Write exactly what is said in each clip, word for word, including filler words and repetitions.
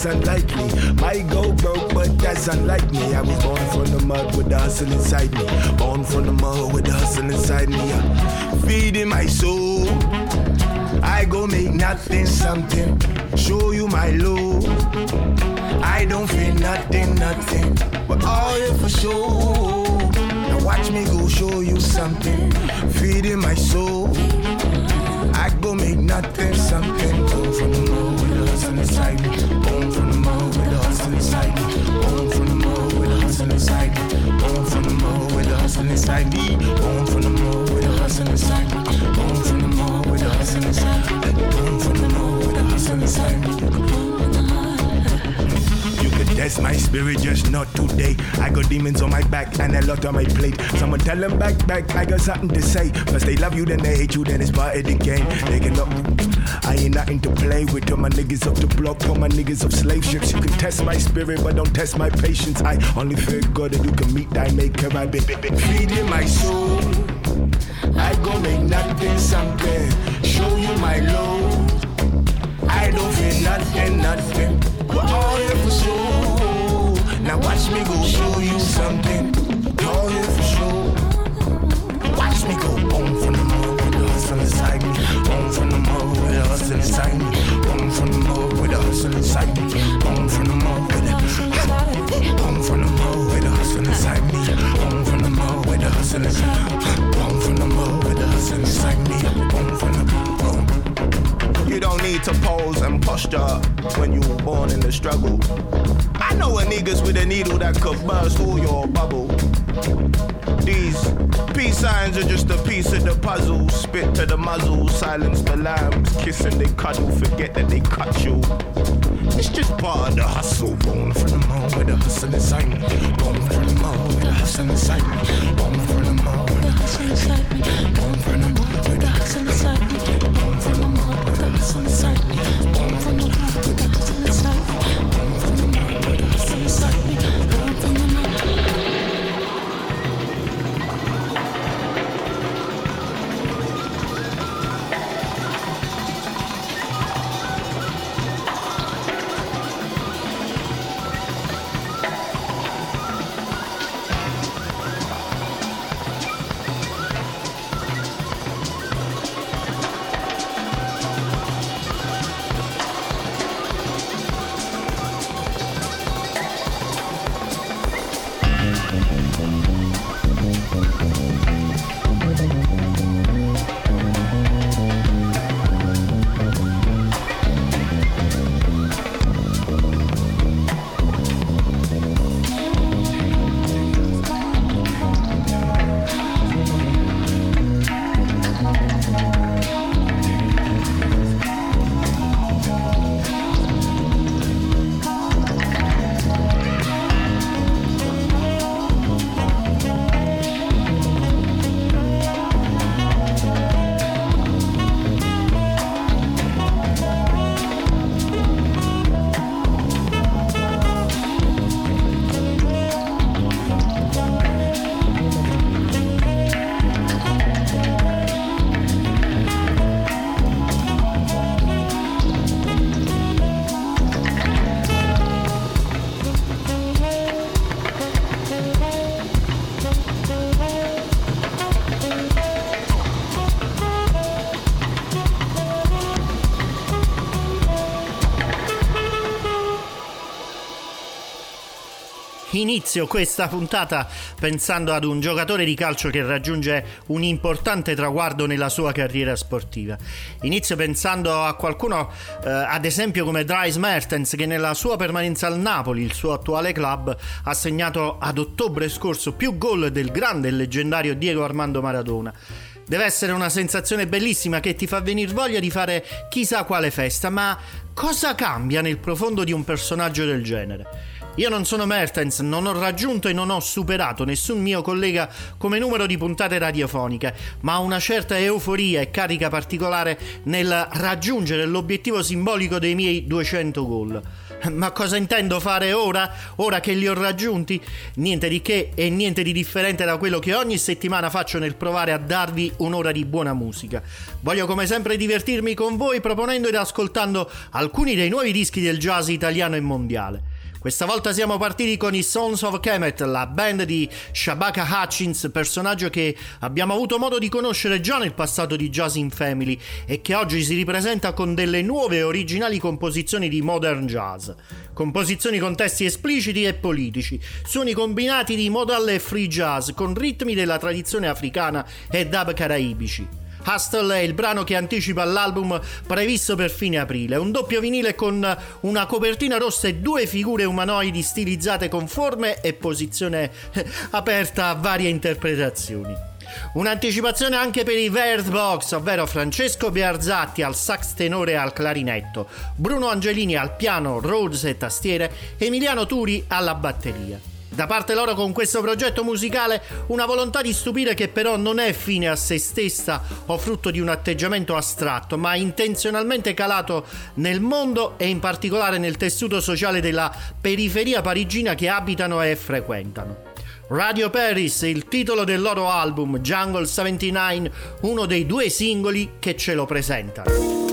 Unlikely, might go broke, but that's unlike me. I was born from the mud with the hustle inside me. Born from the mud with the hustle inside me. I'm feeding my soul. I go make nothing something. Show you my love. I don't feel nothing, nothing, but all it for sure. Now watch me go show you something. Feeding my soul. I go make nothing something. Born from the mud with the hustle inside me. Inside me, born from the mud with a hustle inside me, born from the mud with a hustle inside me, born from the mud with a hustle inside me, born from the mud with a hustle inside me, born from the mud with a hustle inside me. That's my spirit, just not today. I got demons on my back and a lot on my plate. Someone tell them back, back, I got something to say. First they love you, then they hate you, then it's part of the game. They can up, I ain't nothing to play with. Tell my niggas off the block, call my niggas off slave ships. You can test my spirit, but don't test my patience. I only fear God that you can meet thy maker. I've been feeding my soul. I go make nothing something. Show you my love. I don't feel nothing, nothing. We're all here for sure. Now watch me go show you something. We're all here for sure. Watch me go home from the mud with the hustle inside me. Home from the mud with the hustle inside me. Home from the mud with the hustle inside me. Home from the mud with the hustle inside me. Home from the mud with the hustle inside me. Home from the mud with the hustle inside me. Home from the mud with the hustle inside me. Home from the mud. You don't need to pose and posture when you were born in the struggle. I know a niggas with a needle that could burst through your bubble. These peace signs are just a piece of the puzzle. Spit to the muzzle, silence the lambs. Kiss and they cuddle, forget that they cut you. It's just part of the hustle. Born from the mud with the hustle inside me. Born from the mud with the hustle inside me. Born from the mud with the hustle inside me. Born from the mud with the hustle inside me. Born from the mud with the hustle inside me. Born from the mud with the hustle inside me. Born from the mud with the hustle inside me. Born from the mud with the hustle inside me. Inizio questa puntata pensando ad un giocatore di calcio che raggiunge un importante traguardo nella sua carriera sportiva. Inizio pensando a qualcuno, eh, ad esempio come Dries Mertens, che nella sua permanenza al Napoli, il suo attuale club, ha segnato ad ottobre scorso più gol del grande e leggendario Diego Armando Maradona. Deve essere una sensazione bellissima che ti fa venir voglia di fare chissà quale festa, ma cosa cambia nel profondo di un personaggio del genere? Io non sono Mertens, non ho raggiunto e non ho superato nessun mio collega come numero di puntate radiofoniche, ma una certa euforia e carica particolare nel raggiungere l'obiettivo simbolico dei miei duecento gol. Ma cosa intendo fare ora, ora che li ho raggiunti? Niente di che e niente di differente da quello che ogni settimana faccio nel provare a darvi un'ora di buona musica. Voglio come sempre divertirmi con voi proponendo ed ascoltando alcuni dei nuovi dischi del jazz italiano e mondiale. Questa volta siamo partiti con i Sons of Kemet, la band di Shabaka Hutchings, personaggio che abbiamo avuto modo di conoscere già nel passato di Jazz in Family e che oggi si ripresenta con delle nuove e originali composizioni di modern jazz. Composizioni con testi espliciti e politici, suoni combinati di modal e free jazz con ritmi della tradizione africana e dub caraibici. Hustle è il brano che anticipa l'album previsto per fine aprile, un doppio vinile con una copertina rossa e due figure umanoidi stilizzate con forme e posizione aperta a varie interpretazioni. Un'anticipazione anche per i Verd Box, ovvero Francesco Bearzatti al sax tenore e al clarinetto, Bruno Angelini al piano, Rhodes e tastiere, Emiliano Turi alla batteria. Da parte loro con questo progetto musicale una volontà di stupire che però non è fine a se stessa o frutto di un atteggiamento astratto, ma intenzionalmente calato nel mondo e in particolare nel tessuto sociale della periferia parigina che abitano e frequentano. Radio Paris è il titolo del loro album Jungle settantanove, uno dei due singoli che ce lo presentano.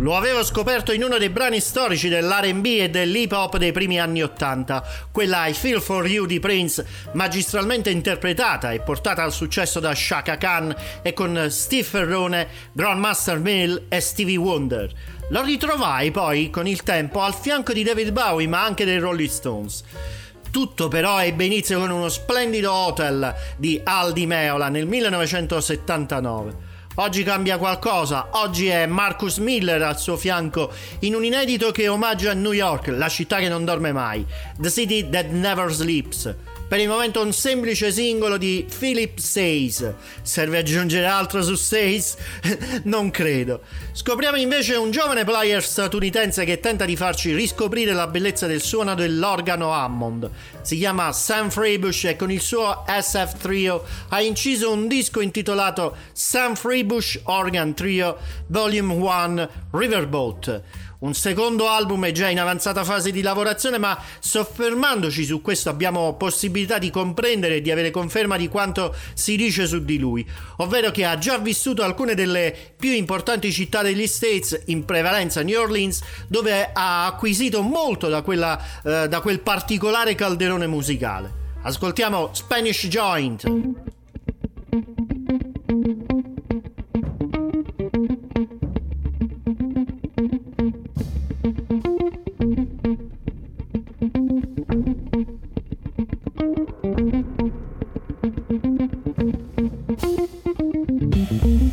Lo avevo scoperto in uno dei brani storici dell'R and B e dell'hip hop dei primi anni ottanta, quella I Feel For You di Prince, magistralmente interpretata e portata al successo da Shaka Khan e con Steve Ferrone, Grandmaster Mill e Stevie Wonder. Lo ritrovai poi con il tempo al fianco di David Bowie ma anche dei Rolling Stones. Tutto però ebbe inizio con uno splendido Hotel di Aldi Meola nel millenovecentosettantanove. Oggi cambia qualcosa, oggi è Marcus Miller al suo fianco in un inedito che omaggia New York, la città che non dorme mai, The City That Never Sleeps. Per il momento un semplice singolo di Philip Sayce. Serve aggiungere altro su Sayce? Non credo. Scopriamo invece un giovane player statunitense che tenta di farci riscoprire la bellezza del suono dell'organo Hammond. Si chiama Sam Fribush e con il suo S F Trio ha inciso un disco intitolato Sam Fribush Organ Trio Volume uno Riverboat. Un secondo album è già in avanzata fase di lavorazione, ma soffermandoci su questo abbiamo possibilità di comprendere e di avere conferma di quanto si dice su di lui, ovvero che ha già vissuto alcune delle più importanti città degli States, in prevalenza New Orleans, dove ha acquisito molto da, quella, eh, da quel particolare calderone musicale. Ascoltiamo Spanish Joint. Thank you.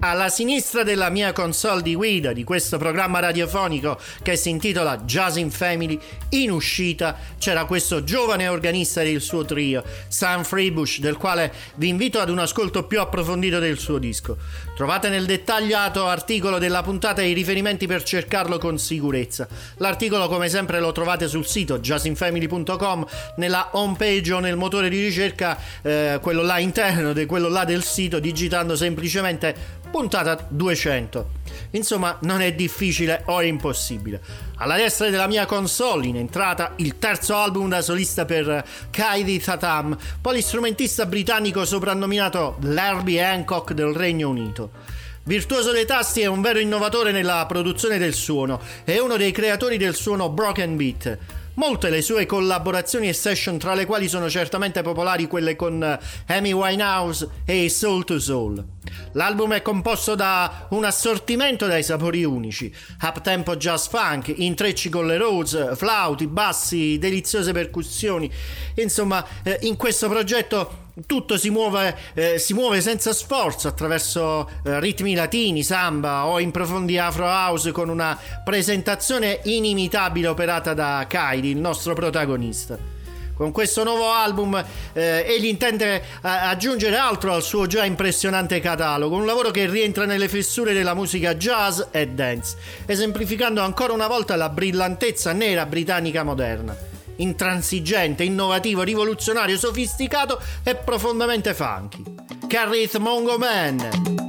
Alla sinistra della mia console di guida di questo programma radiofonico che si intitola Jazz in Family, in uscita c'era questo giovane organista del suo trio, Sam Fribush, del quale vi invito ad un ascolto più approfondito del suo disco. Trovate nel dettagliato articolo della puntata i riferimenti per cercarlo con sicurezza. L'articolo, come sempre, lo trovate sul sito jazz in family punto com, nella home page o nel motore di ricerca, eh, quello là interno, de, quello là del sito, digitando semplicemente puntata duecento. Insomma, non è difficile o è impossibile. Alla destra della mia console, in entrata, il terzo album da solista per Kylie Tatam, polistrumentista britannico soprannominato l'Herbie Hancock del Regno Unito. Virtuoso dei tasti, è un vero innovatore nella produzione del suono, è uno dei creatori del suono broken beat. Molte le sue collaborazioni e session, tra le quali sono certamente popolari quelle con Amy Winehouse e Soul to Soul. L'album è composto da un assortimento dai sapori unici: uptempo jazz funk, intrecci con le rose, flauti, bassi, deliziose percussioni. Insomma, in questo progetto tutto si muove, eh, si muove senza sforzo attraverso eh, ritmi latini, samba o in profondi afro house, con una presentazione inimitabile operata da Kylie, il nostro protagonista. Con questo nuovo album eh, egli intende eh, aggiungere altro al suo già impressionante catalogo, un lavoro che rientra nelle fessure della musica jazz e dance, esemplificando ancora una volta la brillantezza nera britannica moderna. Intransigente, innovativo, rivoluzionario, sofisticato e profondamente funky. Carith Mongo Man.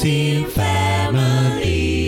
Magazine Family.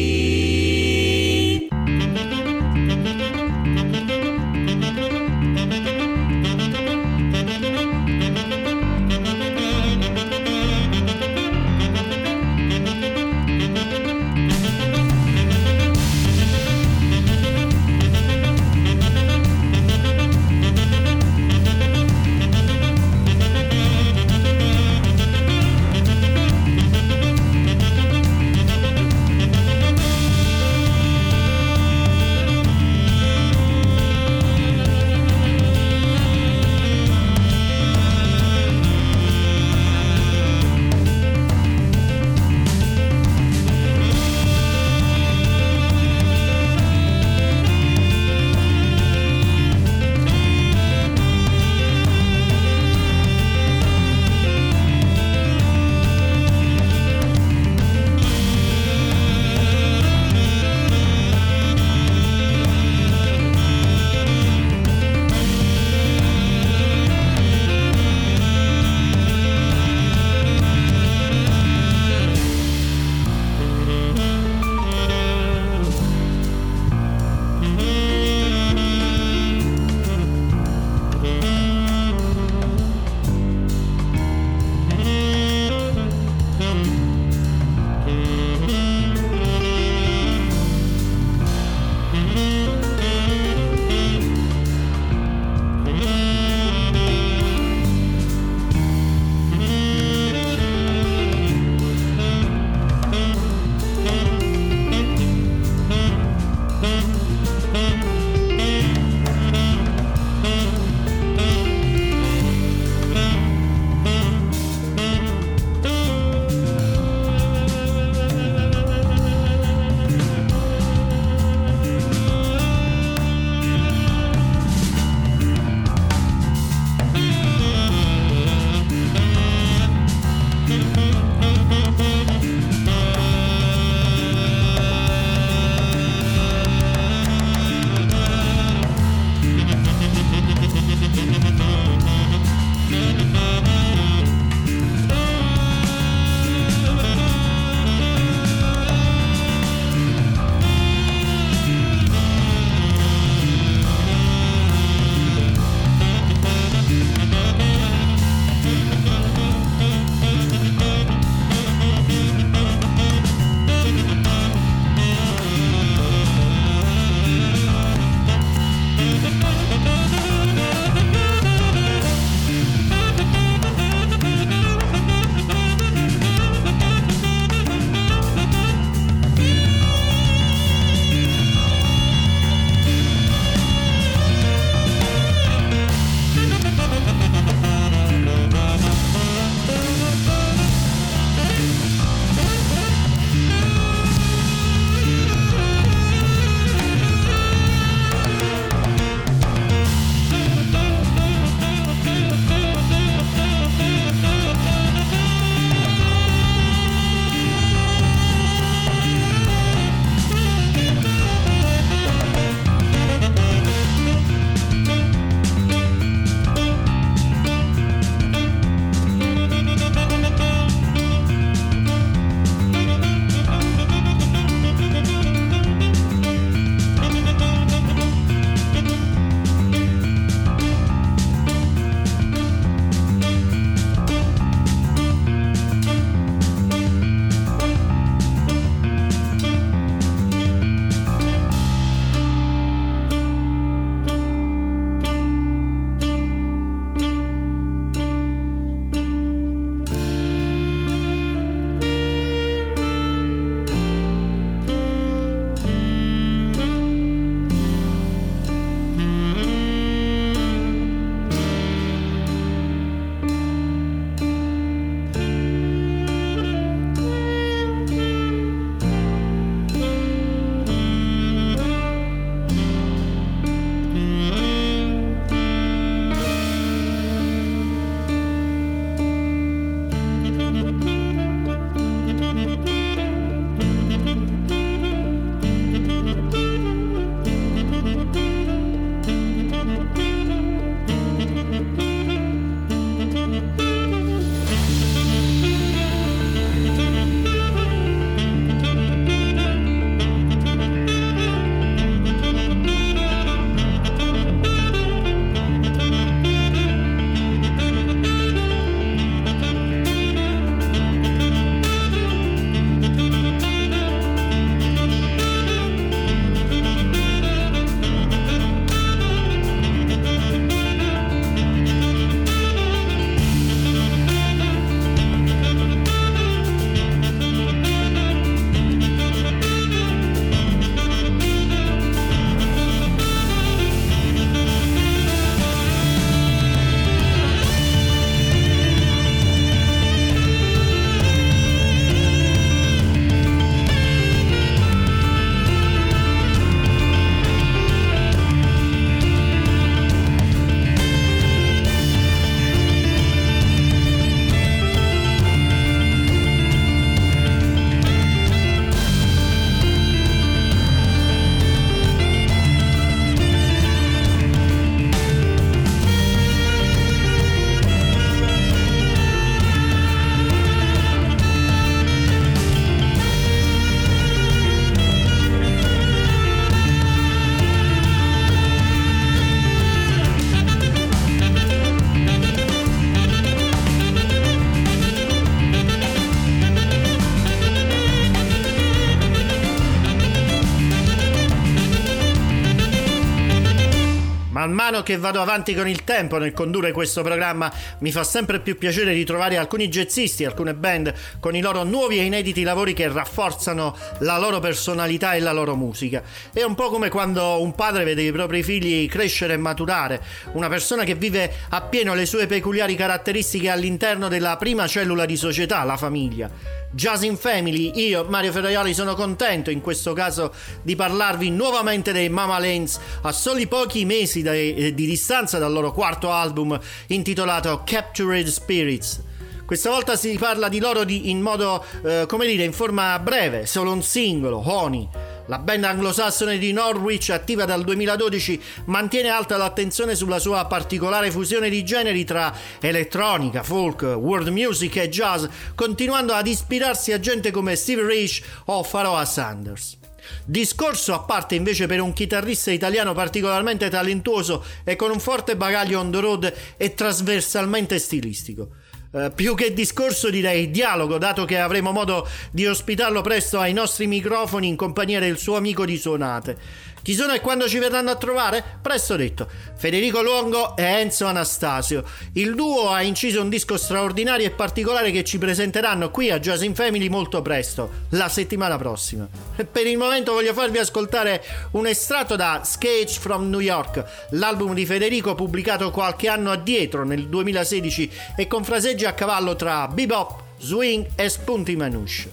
Man mano che vado avanti con il tempo nel condurre questo programma, mi fa sempre più piacere ritrovare alcuni jazzisti, alcune band con i loro nuovi e inediti lavori che rafforzano la loro personalità e la loro musica. È un po' come quando un padre vede i propri figli crescere e maturare, una persona che vive appieno le sue peculiari caratteristiche all'interno della prima cellula di società, la famiglia. Jazz in Family, io, Mario Ferraioli, sono contento in questo caso di parlarvi nuovamente dei Mama Lanes a soli pochi mesi di distanza dal loro quarto album intitolato Captured Spirits. Questa volta si parla di loro di, in modo, eh, come dire, in forma breve, solo un singolo, Honey. La band anglosassone di Norwich, attiva dal duemiladodici, mantiene alta l'attenzione sulla sua particolare fusione di generi tra elettronica, folk, world music e jazz, continuando ad ispirarsi a gente come Steve Reich o Pharoah Sanders. Discorso a parte invece per un chitarrista italiano particolarmente talentuoso e con un forte bagaglio on the road e trasversalmente stilistico. Uh, più che discorso direi dialogo, dato che avremo modo di ospitarlo presto ai nostri microfoni in compagnia del suo amico di suonate. Chi sono e quando ci verranno a trovare? Presto detto, Federico Longo e Enzo Anastasio. Il duo ha inciso un disco straordinario e particolare che ci presenteranno qui a Jazz in Family molto presto, la settimana prossima. Per il momento voglio farvi ascoltare un estratto da Sketch from New York, l'album di Federico pubblicato qualche anno addietro, nel duemilasedici, e con fraseggi a cavallo tra bebop, swing e spunti manouche.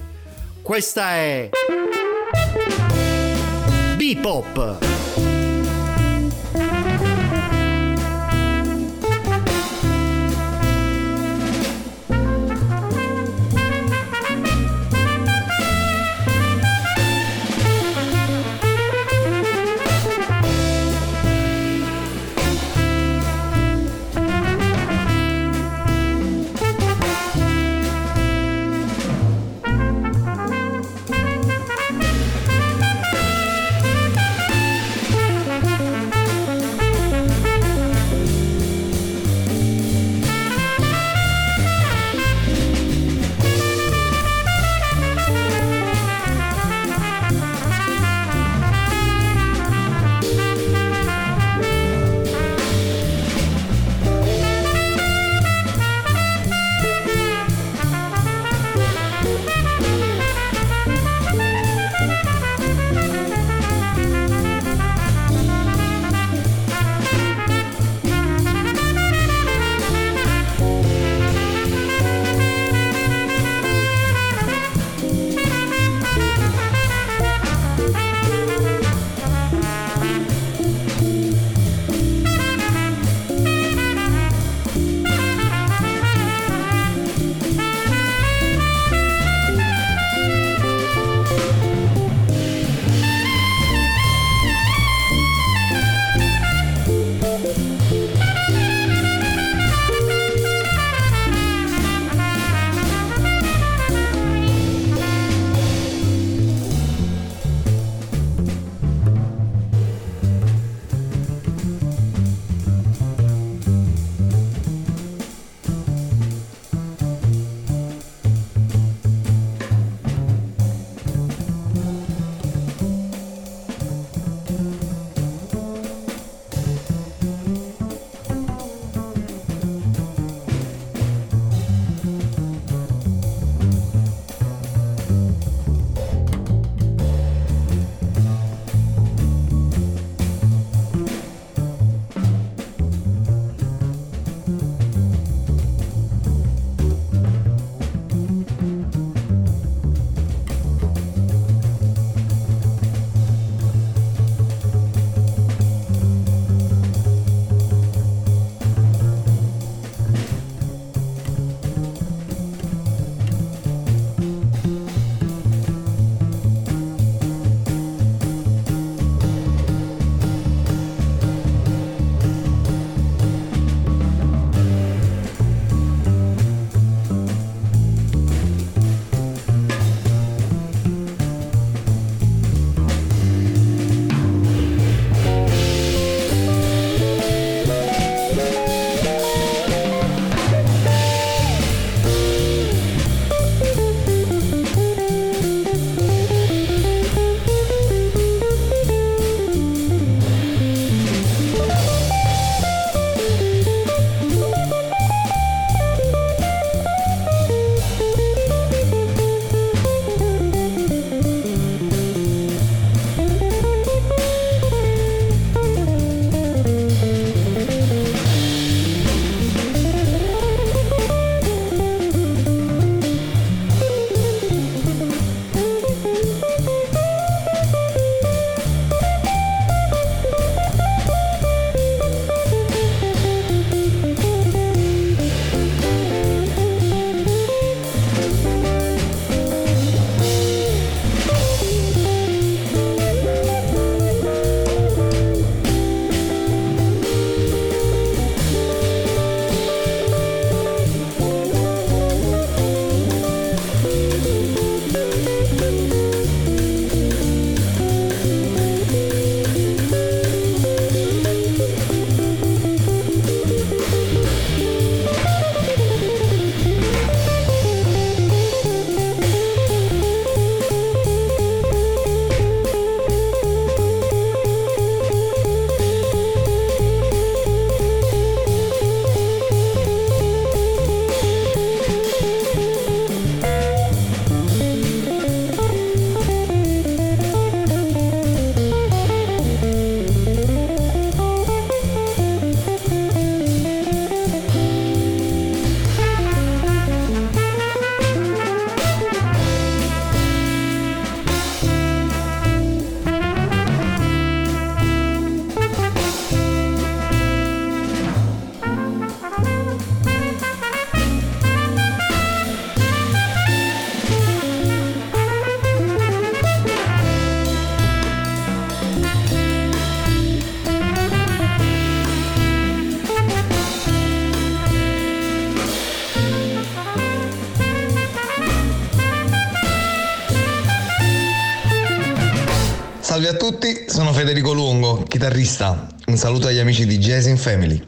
Questa è... Bebop. Salve a tutti, sono Federico Longo, chitarrista. Un saluto agli amici di Jazz in Family.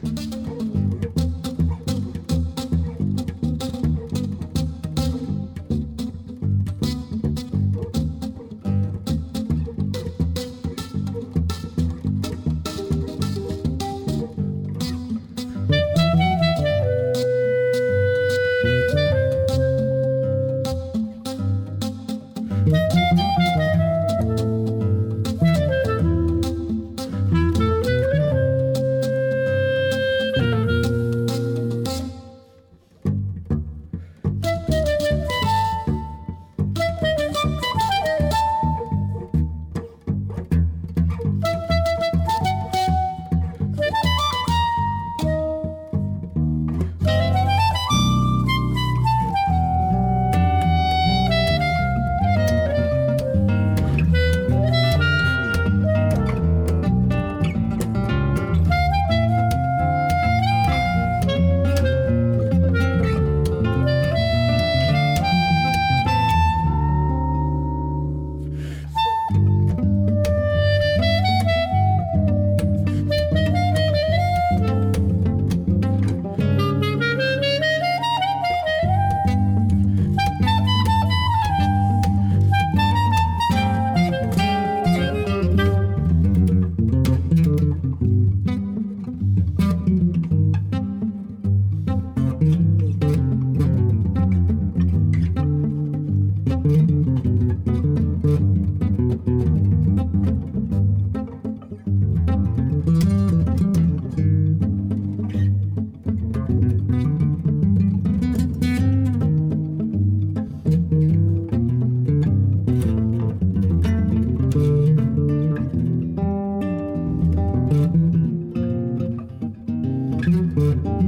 Thank you.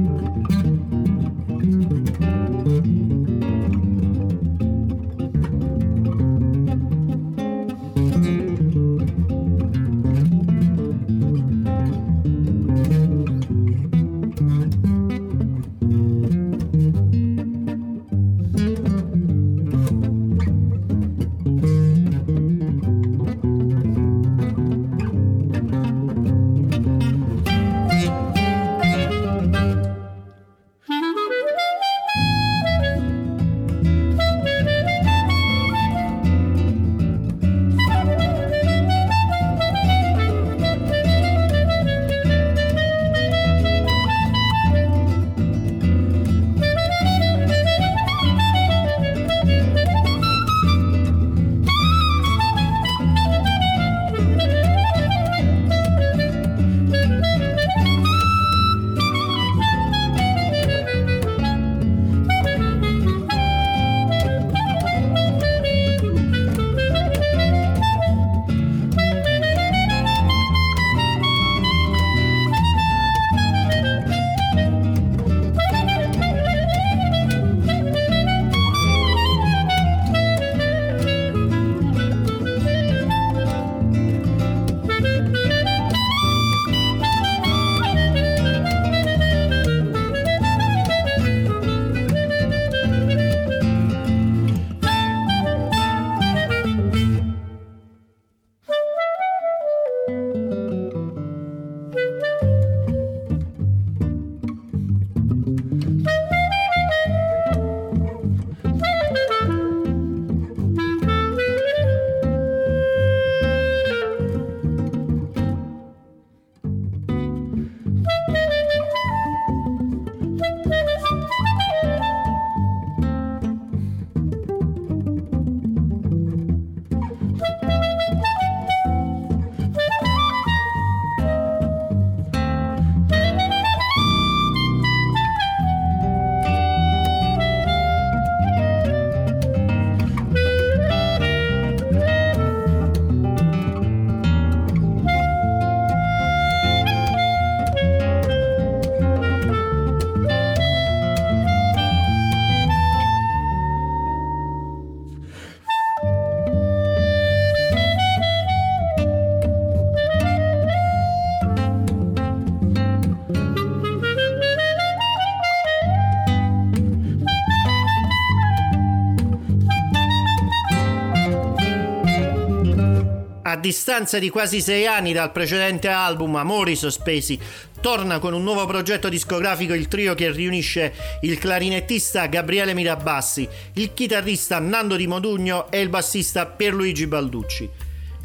distanza di quasi sei anni dal precedente album Amori Sospesi, torna con un nuovo progetto discografico il trio che riunisce il clarinettista Gabriele Mirabassi, il chitarrista Nando Di Modugno e il bassista Pierluigi Balducci.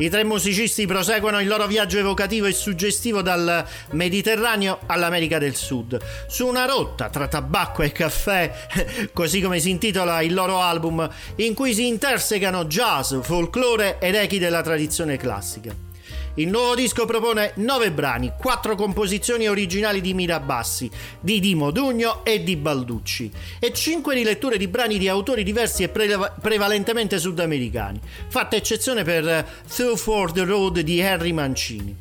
I tre musicisti proseguono il loro viaggio evocativo e suggestivo dal Mediterraneo all'America del Sud, su una rotta tra tabacco e caffè, così come si intitola il loro album, in cui si intersecano jazz, folklore ed echi della tradizione classica. Il nuovo disco propone nove brani, quattro composizioni originali di Mirabassi, di Di Modugno e di Balducci, e cinque riletture di brani di autori diversi e pre- prevalentemente sudamericani, fatta eccezione per Through for the Road di Henry Mancini.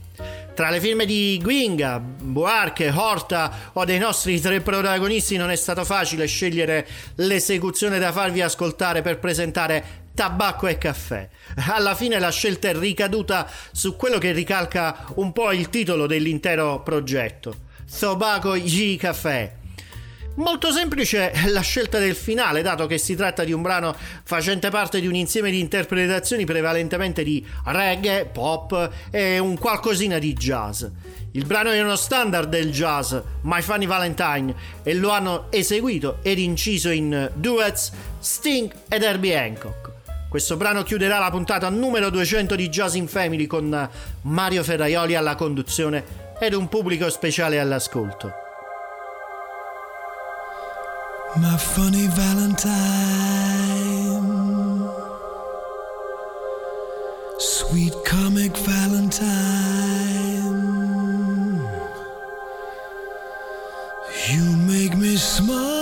Tra le firme di Guinga, Buarque, Horta o dei nostri tre protagonisti non è stato facile scegliere l'esecuzione da farvi ascoltare per presentare Tabacco e caffè. Alla fine la scelta è ricaduta su quello che ricalca un po' il titolo dell'intero progetto, Tobacco e Caffè. Molto semplice la scelta del finale, dato che si tratta di un brano facente parte di un insieme di interpretazioni prevalentemente di reggae, pop e un qualcosina di jazz. Il brano è uno standard del jazz, My Funny Valentine, e lo hanno eseguito ed inciso in duets Sting ed Herbie Hancock. Questo brano chiuderà la puntata numero duecento di Jazz in Family con Mario Ferraioli alla conduzione ed un pubblico speciale all'ascolto. My funny Valentine, sweet comic Valentine, you make me smile.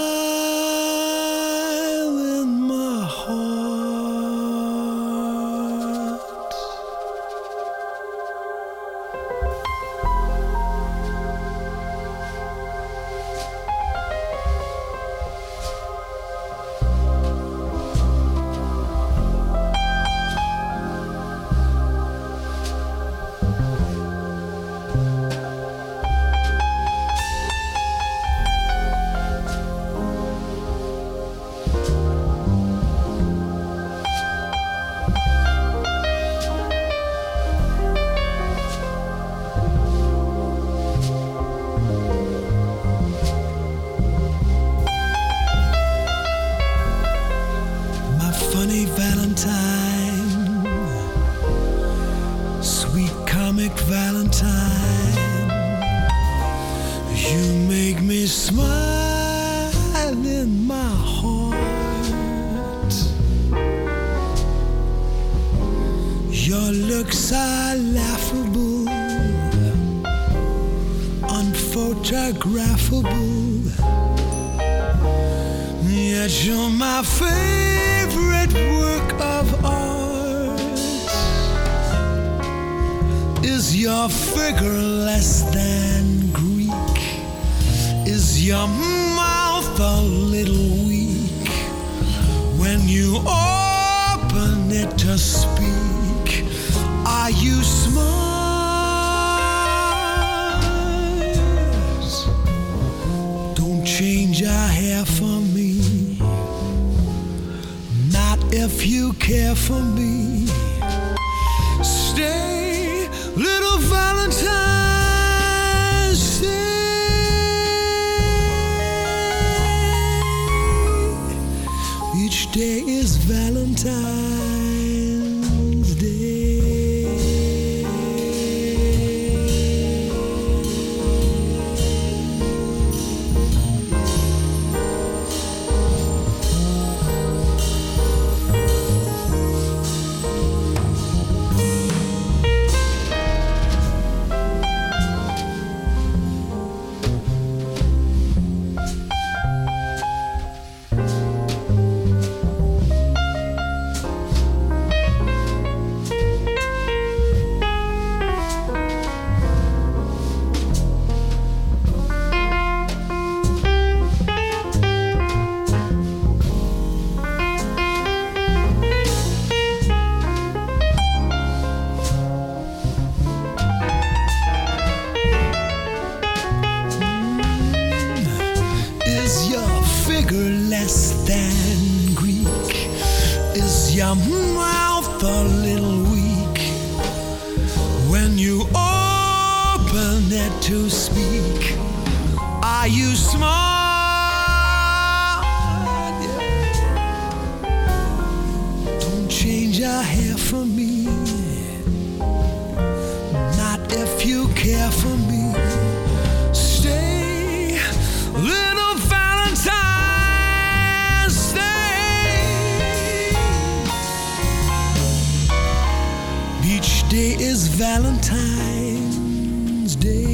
Your mouth a little weak people need to speak. Are you smart? Yeah. Don't change your hair for me. Not if you care for me. Stay, little Valentine, stay. Each day is Valentine's Day.